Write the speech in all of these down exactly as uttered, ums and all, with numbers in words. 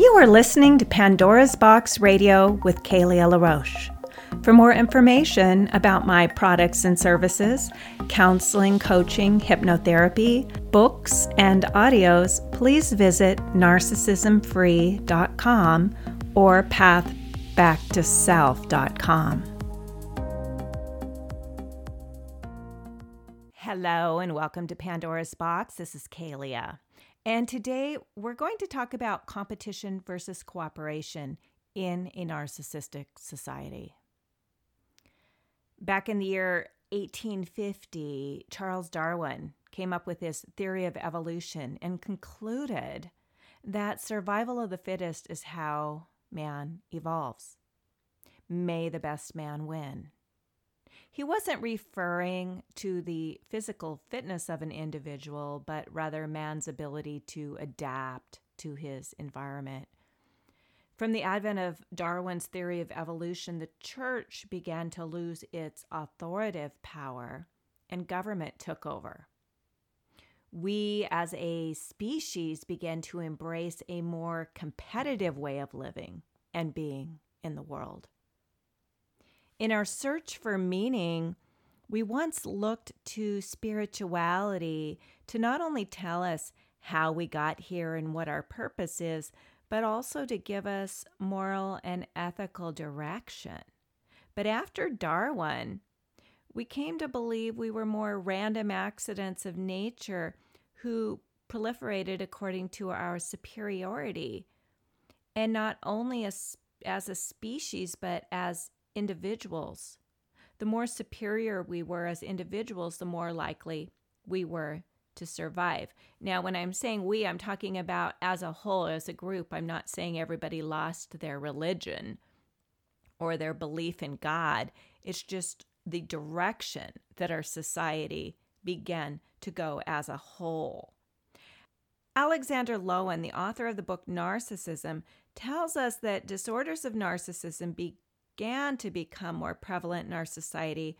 You are listening to Pandora's Box Radio with Kalia LaRoche. For more information about my products and services, counseling, coaching, hypnotherapy, books, and audios, please visit narcissism free dot com or path back to self dot com. Hello and welcome to Pandora's Box. This is Kalia. And today we're going to talk about competition versus cooperation in a narcissistic society. Back in the year eighteen fifty, Charles Darwin came up with his theory of evolution and concluded that survival of the fittest is how man evolves. May the best man win. He wasn't referring to the physical fitness of an individual, but rather man's ability to adapt to his environment. From the advent of Darwin's theory of evolution, the church began to lose its authoritative power, and government took over. We as a species began to embrace a more competitive way of living and being in the world. In our search for meaning, we once looked to spirituality to not only tell us how we got here and what our purpose is, but also to give us moral and ethical direction. But after Darwin, we came to believe we were more random accidents of nature who proliferated according to our superiority, and not only as, as a species, but as individuals. The more superior we were as individuals, the more likely we were to survive. Now, when I'm saying we, I'm talking about as a whole, as a group. I'm not saying everybody lost their religion or their belief in God. It's just the direction that our society began to go as a whole. Alexander Lowen, the author of the book Narcissism, tells us that disorders of narcissism began began to become more prevalent in our society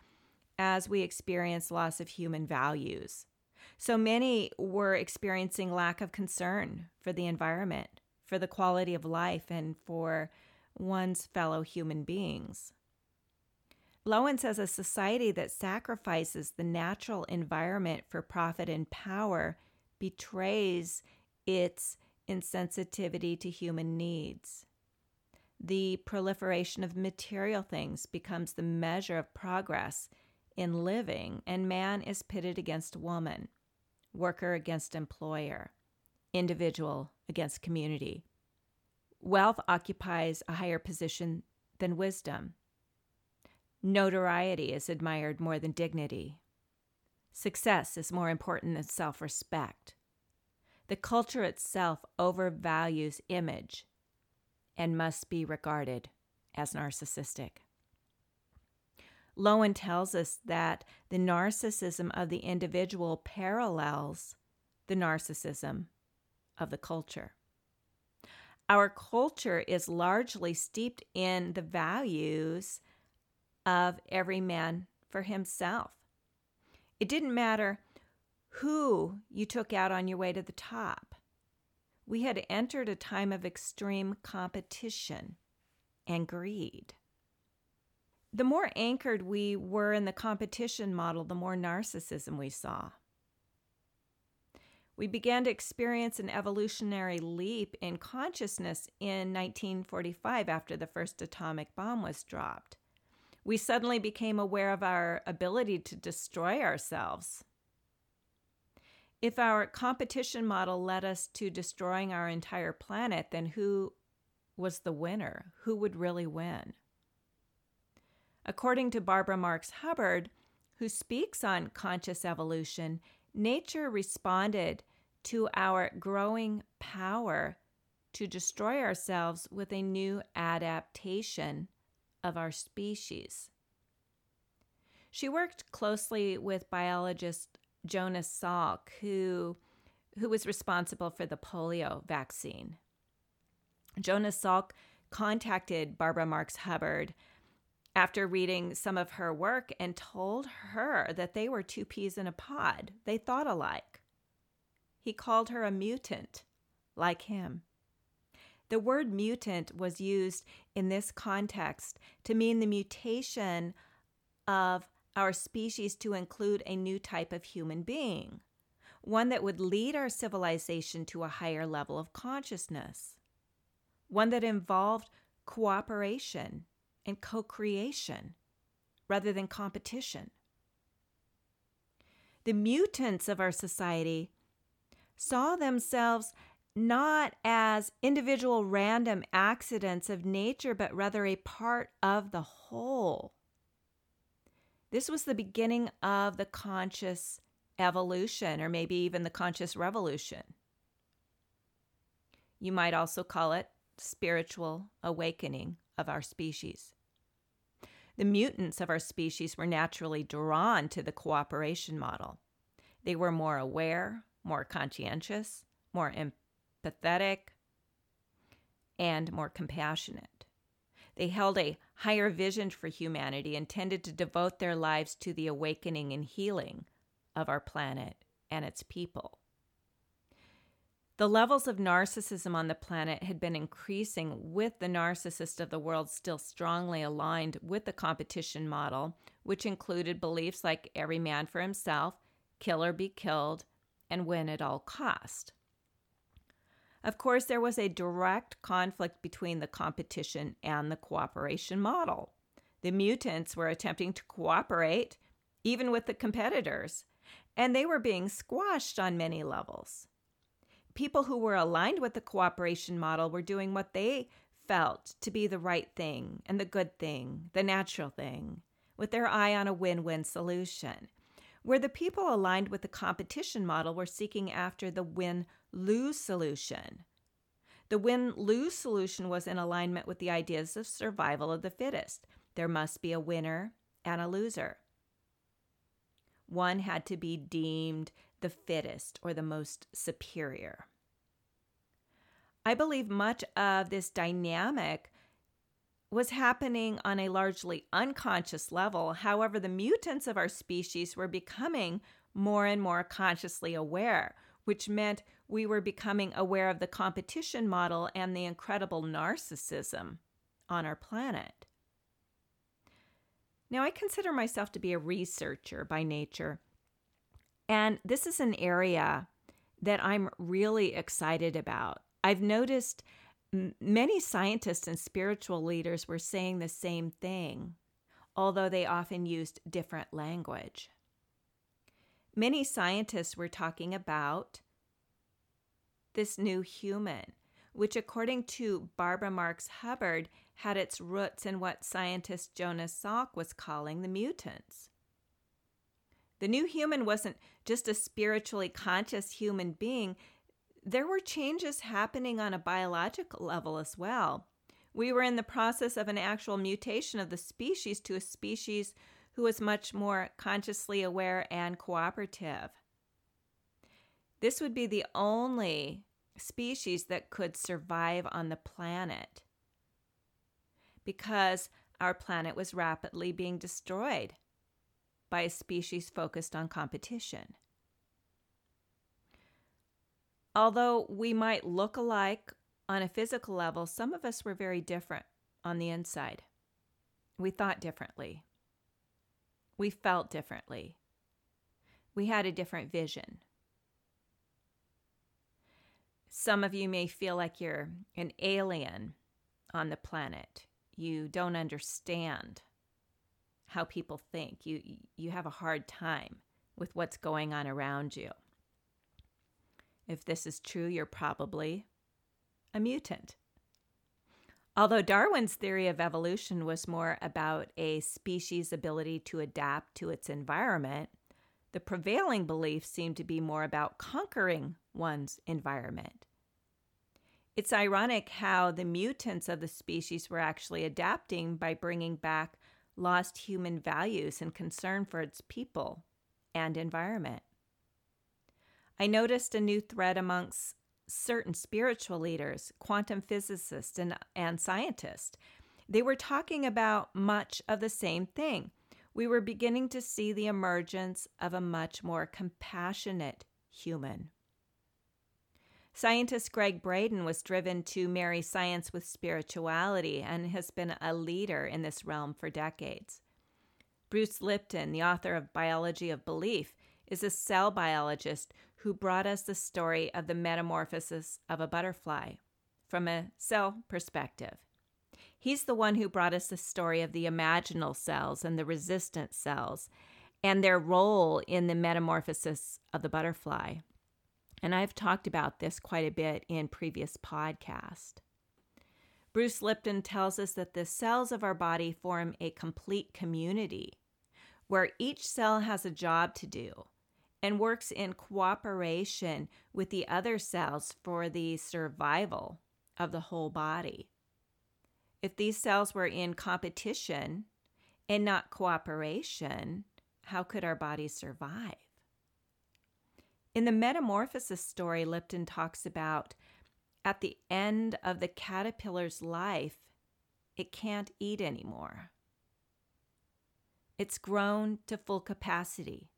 as we experience loss of human values. So many were experiencing lack of concern for the environment, for the quality of life, and for one's fellow human beings. Lowen says a society that sacrifices the natural environment for profit and power betrays its insensitivity to human needs. The proliferation of material things becomes the measure of progress in living, and man is pitted against woman, worker against employer, individual against community. Wealth occupies a higher position than wisdom. Notoriety is admired more than dignity. Success is more important than self-respect. The culture itself overvalues image and must be regarded as narcissistic. Lowen tells us that the narcissism of the individual parallels the narcissism of the culture. Our culture is largely steeped in the values of every man for himself. It didn't matter who you took out on your way to the top. We had entered a time of extreme competition and greed. The more anchored we were in the competition model, the more narcissism we saw. We began to experience an evolutionary leap in consciousness in nineteen forty-five after the first atomic bomb was dropped. We suddenly became aware of our ability to destroy ourselves. If our competition model led us to destroying our entire planet, then who was the winner? Who would really win? According to Barbara Marx Hubbard, who speaks on conscious evolution, nature responded to our growing power to destroy ourselves with a new adaptation of our species. She worked closely with biologist Jonas Salk, who, who was responsible for the polio vaccine. Jonas Salk contacted Barbara Marx Hubbard after reading some of her work and told her that they were two peas in a pod. They thought alike. He called her a mutant, like him. The word mutant was used in this context to mean the mutation of our species to include a new type of human being, one that would lead our civilization to a higher level of consciousness, one that involved cooperation and co-creation rather than competition. The mutants of our society saw themselves not as individual random accidents of nature, but rather a part of the whole. This was the beginning of the conscious evolution, or maybe even the conscious revolution. You might also call it spiritual awakening of our species. The mutants of our species were naturally drawn to the cooperation model. They were more aware, more conscientious, more empathetic, and more compassionate. They held a higher vision for humanity and tended to devote their lives to the awakening and healing of our planet and its people. The levels of narcissism on the planet had been increasing, with the narcissist of the world still strongly aligned with the competition model, which included beliefs like every man for himself, kill or be killed, and win at all cost. Of course, there was a direct conflict between the competition and the cooperation model. The mutants were attempting to cooperate, even with the competitors, and they were being squashed on many levels. People who were aligned with the cooperation model were doing what they felt to be the right thing and the good thing, the natural thing, with their eye on a win-win solution, where the people aligned with the competition model were seeking after the win-lose solution. The win-lose solution was in alignment with the ideas of survival of the fittest. There must be a winner and a loser. One had to be deemed the fittest or the most superior. I believe much of this dynamic was happening on a largely unconscious level. However, the mutants of our species were becoming more and more consciously aware, which meant we were becoming aware of the competition model and the incredible narcissism on our planet. Now, I consider myself to be a researcher by nature, and this is an area that I'm really excited about. I've noticed many scientists and spiritual leaders were saying the same thing, although they often used different language. Many scientists were talking about this new human, which according to Barbara Marx Hubbard, had its roots in what scientist Jonas Salk was calling the mutants. The new human wasn't just a spiritually conscious human being. There were changes happening on a biological level as well. We were in the process of an actual mutation of the species to a species who was much more consciously aware and cooperative. This would be the only species that could survive on the planet because our planet was rapidly being destroyed by a species focused on competition. Although we might look alike on a physical level, some of us were very different on the inside. We thought differently. We felt differently. We had a different vision. Some of you may feel like you're an alien on the planet. You don't understand how people think. You, you have a hard time with what's going on around you. If this is true, you're probably a mutant. Although Darwin's theory of evolution was more about a species' ability to adapt to its environment, the prevailing belief seemed to be more about conquering one's environment. It's ironic how the mutants of the species were actually adapting by bringing back lost human values and concern for its people and environment. I noticed a new thread amongst certain spiritual leaders, quantum physicists, and, and scientists. They were talking about much of the same thing. We were beginning to see the emergence of a much more compassionate human. Scientist Greg Braden was driven to marry science with spirituality and has been a leader in this realm for decades. Bruce Lipton, the author of Biology of Belief, is a cell biologist who brought us the story of the metamorphosis of a butterfly from a cell perspective. He's the one who brought us the story of the imaginal cells and the resistant cells and their role in the metamorphosis of the butterfly. And I've talked about this quite a bit in previous podcasts. Bruce Lipton tells us that the cells of our body form a complete community where each cell has a job to do and works in cooperation with the other cells for the survival of the whole body. If these cells were in competition and not cooperation, how could our bodies survive? In the metamorphosis story, Lipton talks about at the end of the caterpillar's life, it can't eat anymore. It's grown to full capacity.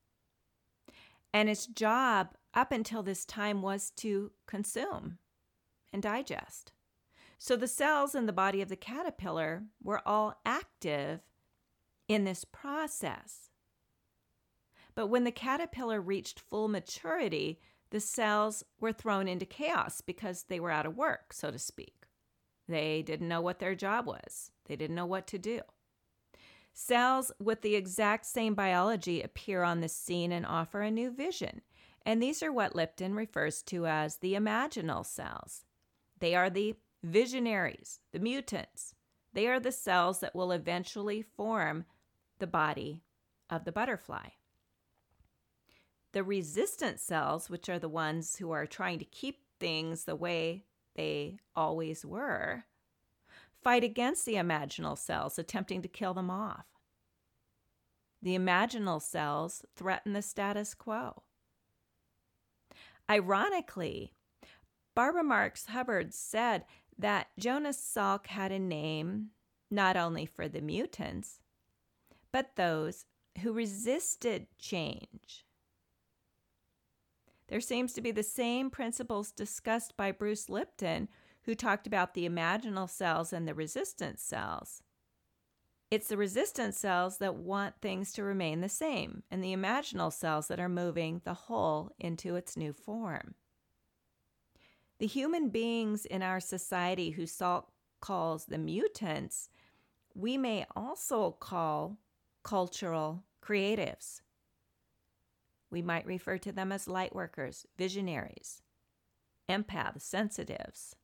And its job up until this time was to consume and digest. So the cells in the body of the caterpillar were all active in this process. But when the caterpillar reached full maturity, the cells were thrown into chaos because they were out of work, so to speak. They didn't know what their job was. They didn't know what to do. Cells with the exact same biology appear on the scene and offer a new vision. And these are what Lipton refers to as the imaginal cells. They are the visionaries, the mutants. They are the cells that will eventually form the body of the butterfly. The resistant cells, which are the ones who are trying to keep things the way they always were, fight against the imaginal cells, attempting to kill them off. The imaginal cells threaten the status quo. Ironically, Barbara Marx Hubbard said that Jonas Salk had a name not only for the mutants, but those who resisted change. There seems to be the same principles discussed by Bruce Lipton, who talked about the imaginal cells and the resistance cells. It's the resistance cells that want things to remain the same, and the imaginal cells that are moving the whole into its new form. The human beings in our society who Salk calls the mutants, we may also call cultural creatives. We might refer to them as lightworkers, visionaries, empaths, sensitives.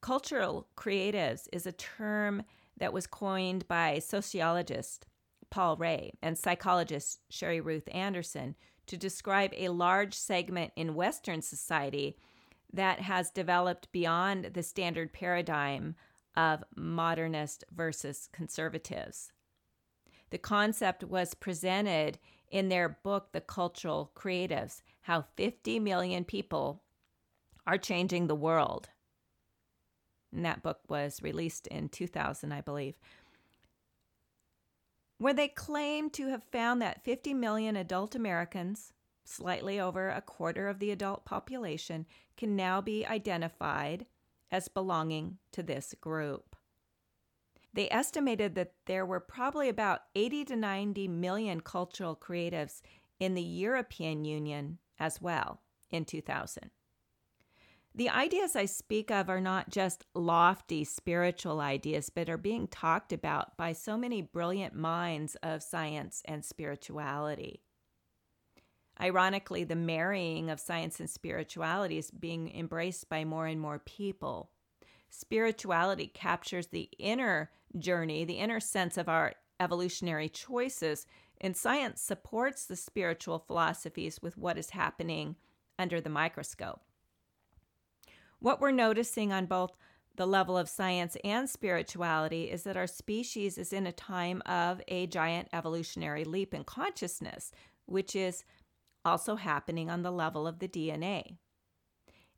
Cultural creatives is a term that was coined by sociologist Paul Ray and psychologist Sherry Ruth Anderson to describe a large segment in Western society that has developed beyond the standard paradigm of modernist versus conservatives. The concept was presented in their book, The Cultural Creatives, How fifty million People Are Changing the World. And that book was released in two thousand, I believe, where they claim to have found that fifty million adult Americans, slightly over a quarter of the adult population, can now be identified as belonging to this group. They estimated that there were probably about eighty to ninety million cultural creatives in the European Union as well in two thousand. The ideas I speak of are not just lofty spiritual ideas, but are being talked about by so many brilliant minds of science and spirituality. Ironically, the marrying of science and spirituality is being embraced by more and more people. Spirituality captures the inner journey, the inner sense of our evolutionary choices, and science supports the spiritual philosophies with what is happening under the microscope. What we're noticing on both the level of science and spirituality is that our species is in a time of a giant evolutionary leap in consciousness, which is also happening on the level of the D N A.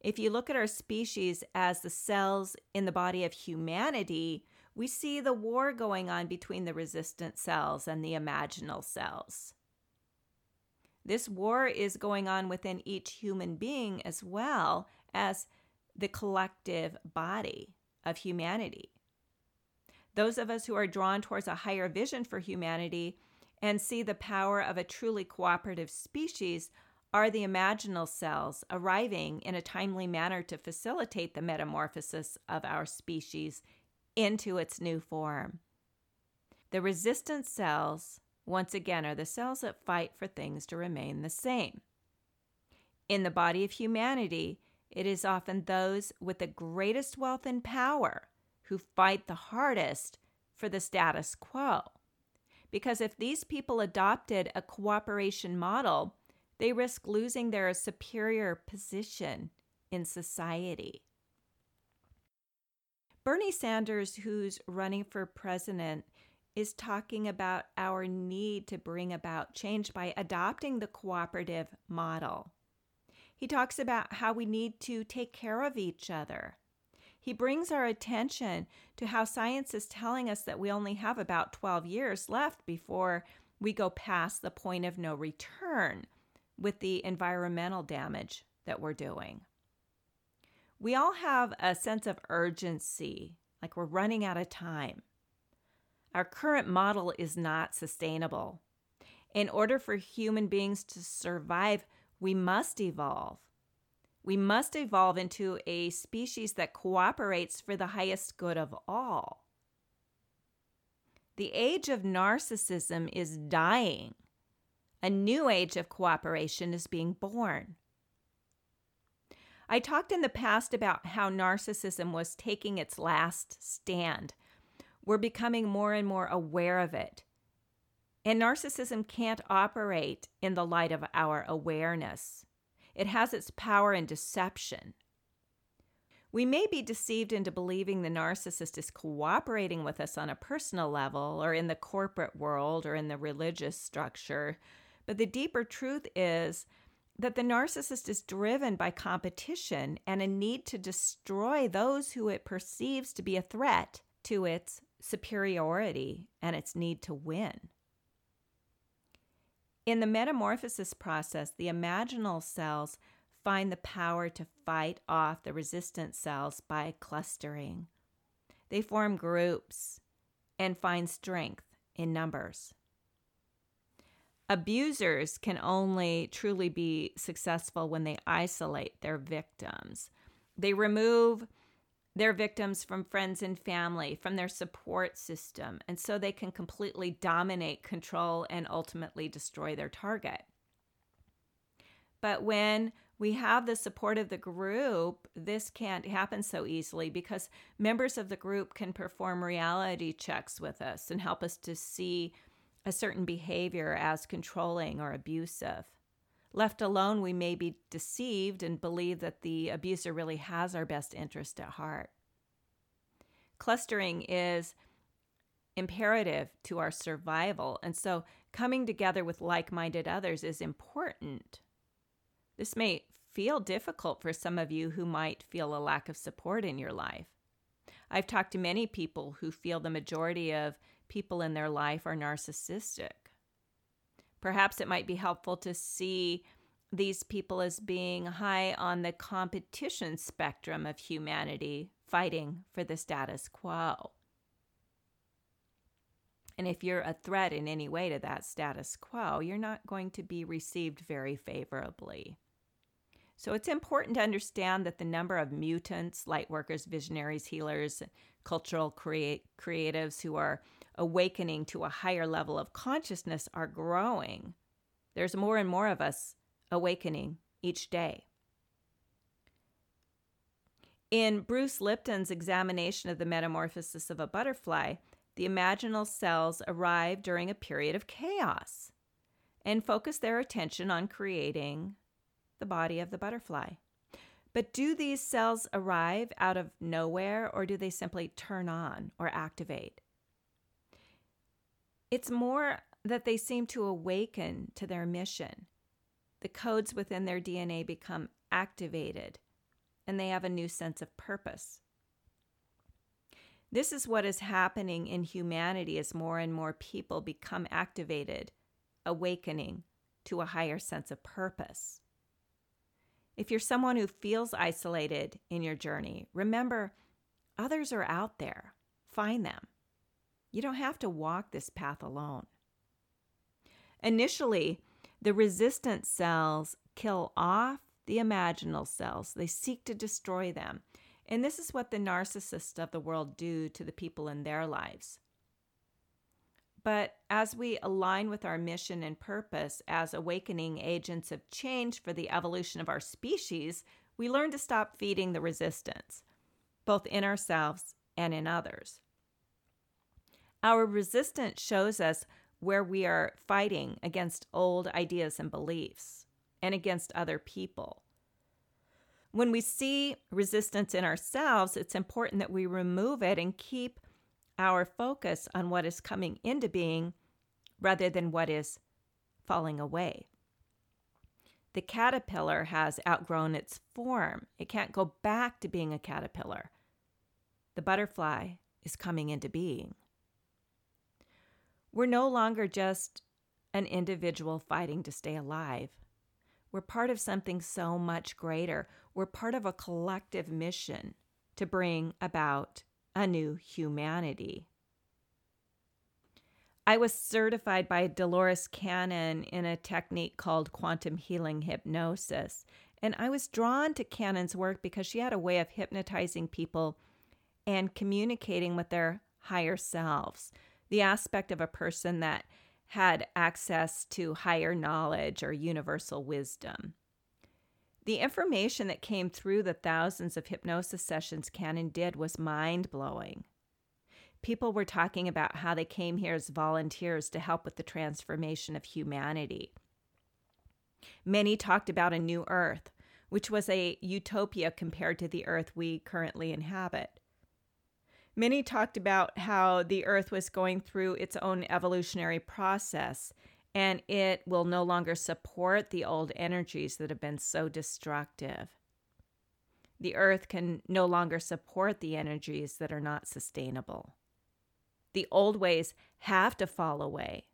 If you look at our species as the cells in the body of humanity, we see the war going on between the resistant cells and the imaginal cells. This war is going on within each human being as well as the collective body of humanity. Those of us who are drawn towards a higher vision for humanity and see the power of a truly cooperative species are the imaginal cells arriving in a timely manner to facilitate the metamorphosis of our species into its new form. The resistant cells, once again, are the cells that fight for things to remain the same. In the body of humanity, it is often those with the greatest wealth and power who fight the hardest for the status quo. Because if these people adopted a cooperation model, they risk losing their superior position in society. Bernie Sanders, who's running for president, is talking about our need to bring about change by adopting the cooperative model. He talks about how we need to take care of each other. He brings our attention to how science is telling us that we only have about twelve years left before we go past the point of no return with the environmental damage that we're doing. We all have a sense of urgency, like we're running out of time. Our current model is not sustainable. In order for human beings to survive, we must evolve. We must evolve into a species that cooperates for the highest good of all. The age of narcissism is dying. A new age of cooperation is being born. I talked in the past about how narcissism was taking its last stand. We're becoming more and more aware of it. And narcissism can't operate in the light of our awareness. It has its power in deception. We may be deceived into believing the narcissist is cooperating with us on a personal level or in the corporate world or in the religious structure, but the deeper truth is that the narcissist is driven by competition and a need to destroy those who it perceives to be a threat to its superiority and its need to win. In the metamorphosis process, the imaginal cells find the power to fight off the resistant cells by clustering. They form groups and find strength in numbers. Abusers can only truly be successful when they isolate their victims. They remove their victims from friends and family, from their support system, and so they can completely dominate, control, and ultimately destroy their target. But when we have the support of the group, this can't happen so easily because members of the group can perform reality checks with us and help us to see a certain behavior as controlling or abusive. Left alone, we may be deceived and believe that the abuser really has our best interest at heart. Clustering is imperative to our survival, and so coming together with like-minded others is important. This may feel difficult for some of you who might feel a lack of support in your life. I've talked to many people who feel the majority of people in their life are narcissistic. Perhaps it might be helpful to see these people as being high on the competition spectrum of humanity, fighting for the status quo. And if you're a threat in any way to that status quo, you're not going to be received very favorably. So it's important to understand that the number of mutants, lightworkers, visionaries, healers, cultural create, creatives who are awakening to a higher level of consciousness are growing. There's more and more of us awakening each day. In Bruce Lipton's examination of the metamorphosis of a butterfly, the imaginal cells arrive during a period of chaos and focus their attention on creating the body of the butterfly. But do these cells arrive out of nowhere, or do they simply turn on or activate? It's more that they seem to awaken to their mission. The codes within their D N A become activated, and they have a new sense of purpose. This is what is happening in humanity as more and more people become activated, awakening to a higher sense of purpose. If you're someone who feels isolated in your journey, remember, others are out there. Find them. You don't have to walk this path alone. Initially, the resistant cells kill off the imaginal cells. They seek to destroy them. And this is what the narcissists of the world do to the people in their lives. But as we align with our mission and purpose as awakening agents of change for the evolution of our species, we learn to stop feeding the resistance, both in ourselves and in others. Our resistance shows us where we are fighting against old ideas and beliefs, and against other people. When we see resistance in ourselves, it's important that we remove it and keep our focus on what is coming into being rather than what is falling away. The caterpillar has outgrown its form. It can't go back to being a caterpillar. The butterfly is coming into being. We're no longer just an individual fighting to stay alive. We're part of something so much greater. We're part of a collective mission to bring about a new humanity. I was certified by Dolores Cannon in a technique called quantum healing hypnosis, and I was drawn to Cannon's work because she had a way of hypnotizing people and communicating with their higher selves, the aspect of a person that had access to higher knowledge or universal wisdom. The information that came through the thousands of hypnosis sessions Cannon did was mind-blowing. People were talking about how they came here as volunteers to help with the transformation of humanity. Many talked about a new Earth, which was a utopia compared to the Earth we currently inhabit. Many talked about how the Earth was going through its own evolutionary process, and it will no longer support the old energies that have been so destructive. The Earth can no longer support the energies that are not sustainable. The old ways have to fall away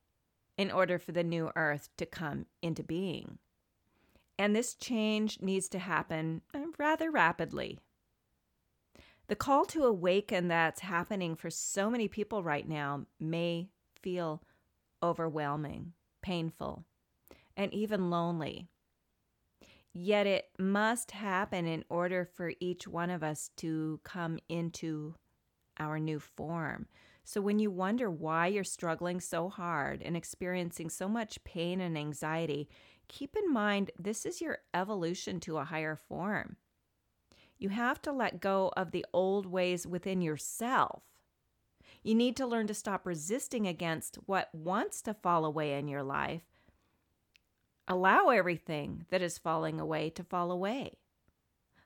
in order for the new Earth to come into being. And this change needs to happen rather rapidly. The call to awaken that's happening for so many people right now may feel overwhelming, painful, and even lonely. Yet it must happen in order for each one of us to come into our new form. So when you wonder why you're struggling so hard and experiencing so much pain and anxiety, keep in mind this is your evolution to a higher form. You have to let go of the old ways within yourself. You need to learn to stop resisting against what wants to fall away in your life. Allow everything that is falling away to fall away.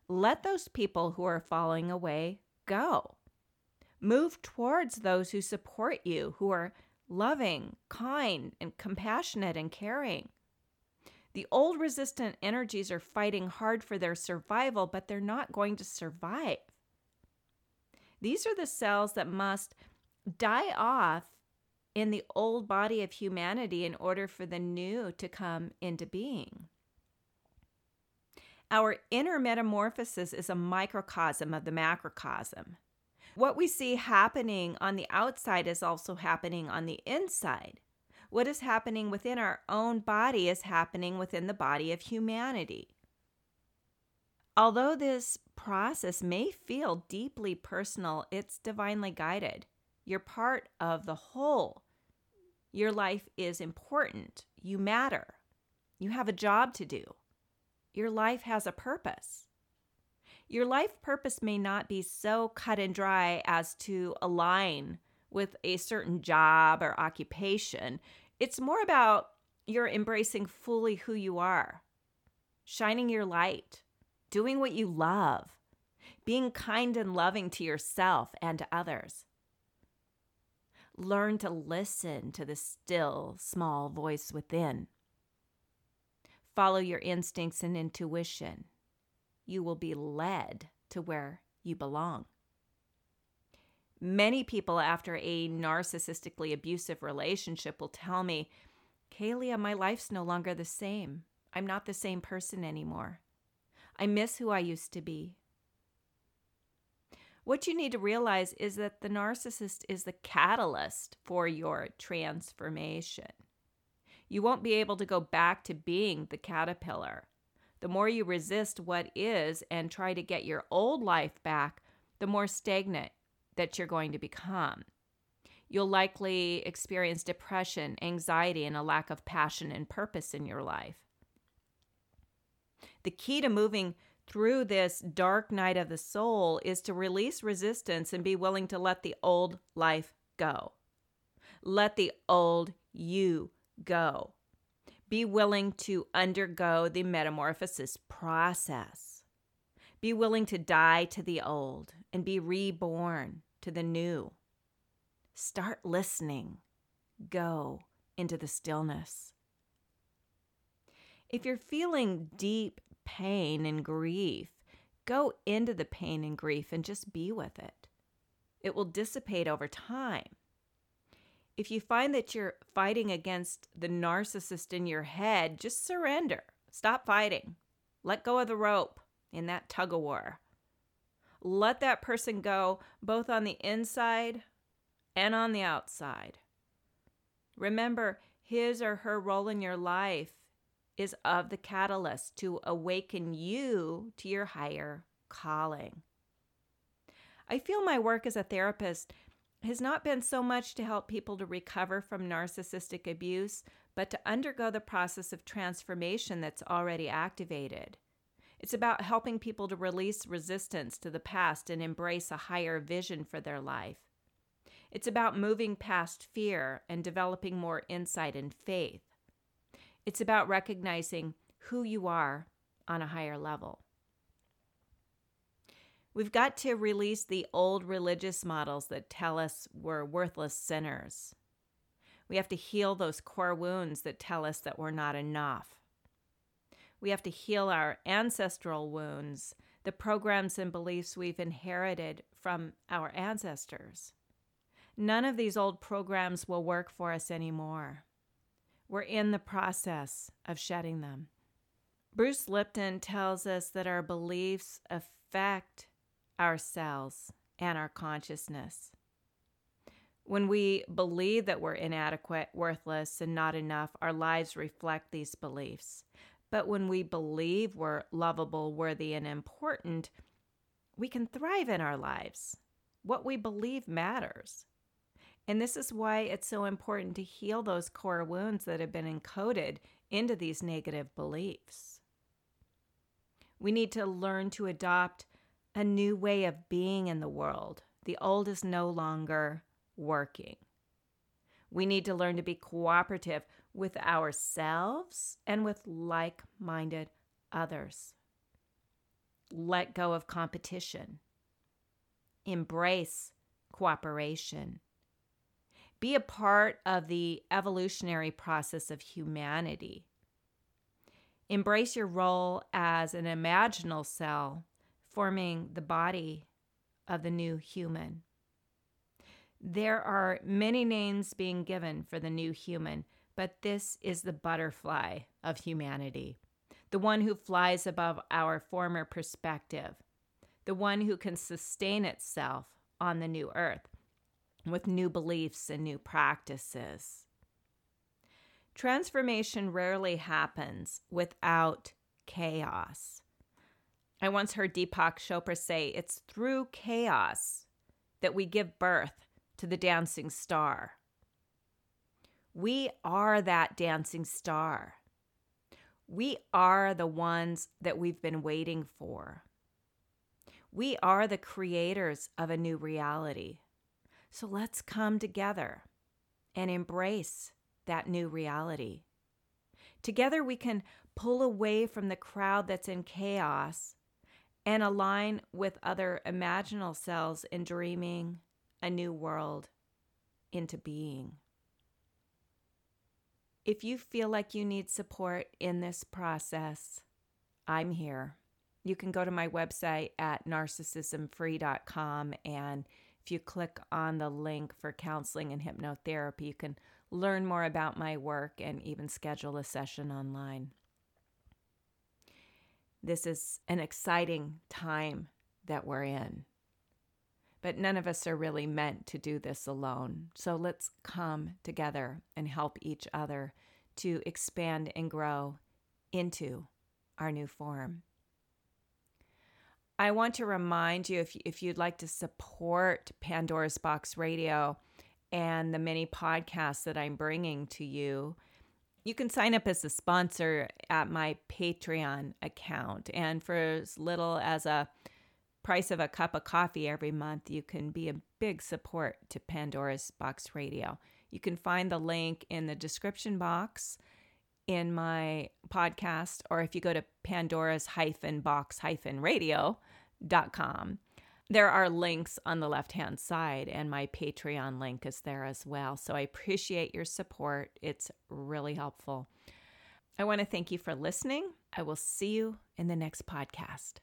Let those people who are falling away go. Move towards those who support you, who are loving, kind, and compassionate and caring. The old resistant energies are fighting hard for their survival, but they're not going to survive. These are the cells that must die off in the old body of humanity in order for the new to come into being. Our inner metamorphosis is a microcosm of the macrocosm. What we see happening on the outside is also happening on the inside. What is happening within our own body is happening within the body of humanity. Although this process may feel deeply personal, it's divinely guided. You're part of the whole. Your life is important. You matter. You have a job to do. Your life has a purpose. Your life purpose may not be so cut and dry as to align with a certain job or occupation. It's more about you're embracing fully who you are, shining your light, doing what you love, being kind and loving to yourself and to others. Learn to listen to the still, small voice within. Follow your instincts and intuition. You will be led to where you belong. Many people after a narcissistically abusive relationship will tell me, Kalia, my life's no longer the same. I'm not the same person anymore. I miss who I used to be. What you need to realize is that the narcissist is the catalyst for your transformation. You won't be able to go back to being the caterpillar. The more you resist what is and try to get your old life back, the more stagnant that you're going to become. You'll likely experience depression, anxiety, and a lack of passion and purpose in your life. The key to moving through this dark night of the soul is to release resistance and be willing to let the old life go. Let the old you go. Be willing to undergo the metamorphosis process. Be willing to die to the old and be reborn to the new. Start listening. Go into the stillness. If you're feeling deep pain and grief, go into the pain and grief and just be with it. It will dissipate over time. If you find that you're fighting against the narcissist in your head, just surrender. Stop fighting. Let go of the rope in that tug-of-war. Let that person go both on the inside and on the outside. Remember, his or her role in your life is of the catalyst to awaken you to your higher calling. I feel my work as a therapist has not been so much to help people to recover from narcissistic abuse, but to undergo the process of transformation that's already activated. It's about helping people to release resistance to the past and embrace a higher vision for their life. It's about moving past fear and developing more insight and faith. It's about recognizing who you are on a higher level. We've got to release the old religious models that tell us we're worthless sinners. We have to heal those core wounds that tell us that we're not enough. We have to heal our ancestral wounds, the programs and beliefs we've inherited from our ancestors. None of these old programs will work for us anymore. We're in the process of shedding them. Bruce Lipton tells us that our beliefs affect our cells and our consciousness. When we believe that we're inadequate, worthless, and not enough, our lives reflect these beliefs. But when we believe we're lovable, worthy, and important, we can thrive in our lives. What we believe matters. And this is why it's so important to heal those core wounds that have been encoded into these negative beliefs. We need to learn to adopt a new way of being in the world. The old is no longer working. We need to learn to be cooperative with ourselves and with like-minded others. Let go of competition. Embrace cooperation. Be a part of the evolutionary process of humanity. Embrace your role as an imaginal cell, forming the body of the new human. There are many names being given for the new human, but this is the butterfly of humanity, the one who flies above our former perspective, the one who can sustain itself on the new earth, with new beliefs and new practices. Transformation rarely happens without chaos. I once heard Deepak Chopra say, it's through chaos that we give birth to the dancing star. We are that dancing star. We are the ones that we've been waiting for. We are the creators of a new reality. So let's come together and embrace that new reality. Together we can pull away from the crowd that's in chaos and align with other imaginal selves in dreaming a new world into being. If you feel like you need support in this process, I'm here. You can go to my website at narcissism free dot com, and if you click on the link for counseling and hypnotherapy, you can learn more about my work, and even schedule a session online. This is an exciting time that we're in. But none of us are really meant to do this alone. So let's come together and help each other to expand and grow into our new form. I want to remind you, if, if you'd like to support Pandora's Box Radio and the many podcasts that I'm bringing to you, you can sign up as a sponsor at my Patreon account. And for as little as a price of a cup of coffee every month, you can be a big support to Pandora's Box Radio. You can find the link in the description box in my podcast, or if you go to pandora's box radio dot com, there are links on the left-hand side, and my Patreon link is there as well. So I appreciate your support. It's really helpful. I want to thank you for listening. I will see you in the next podcast.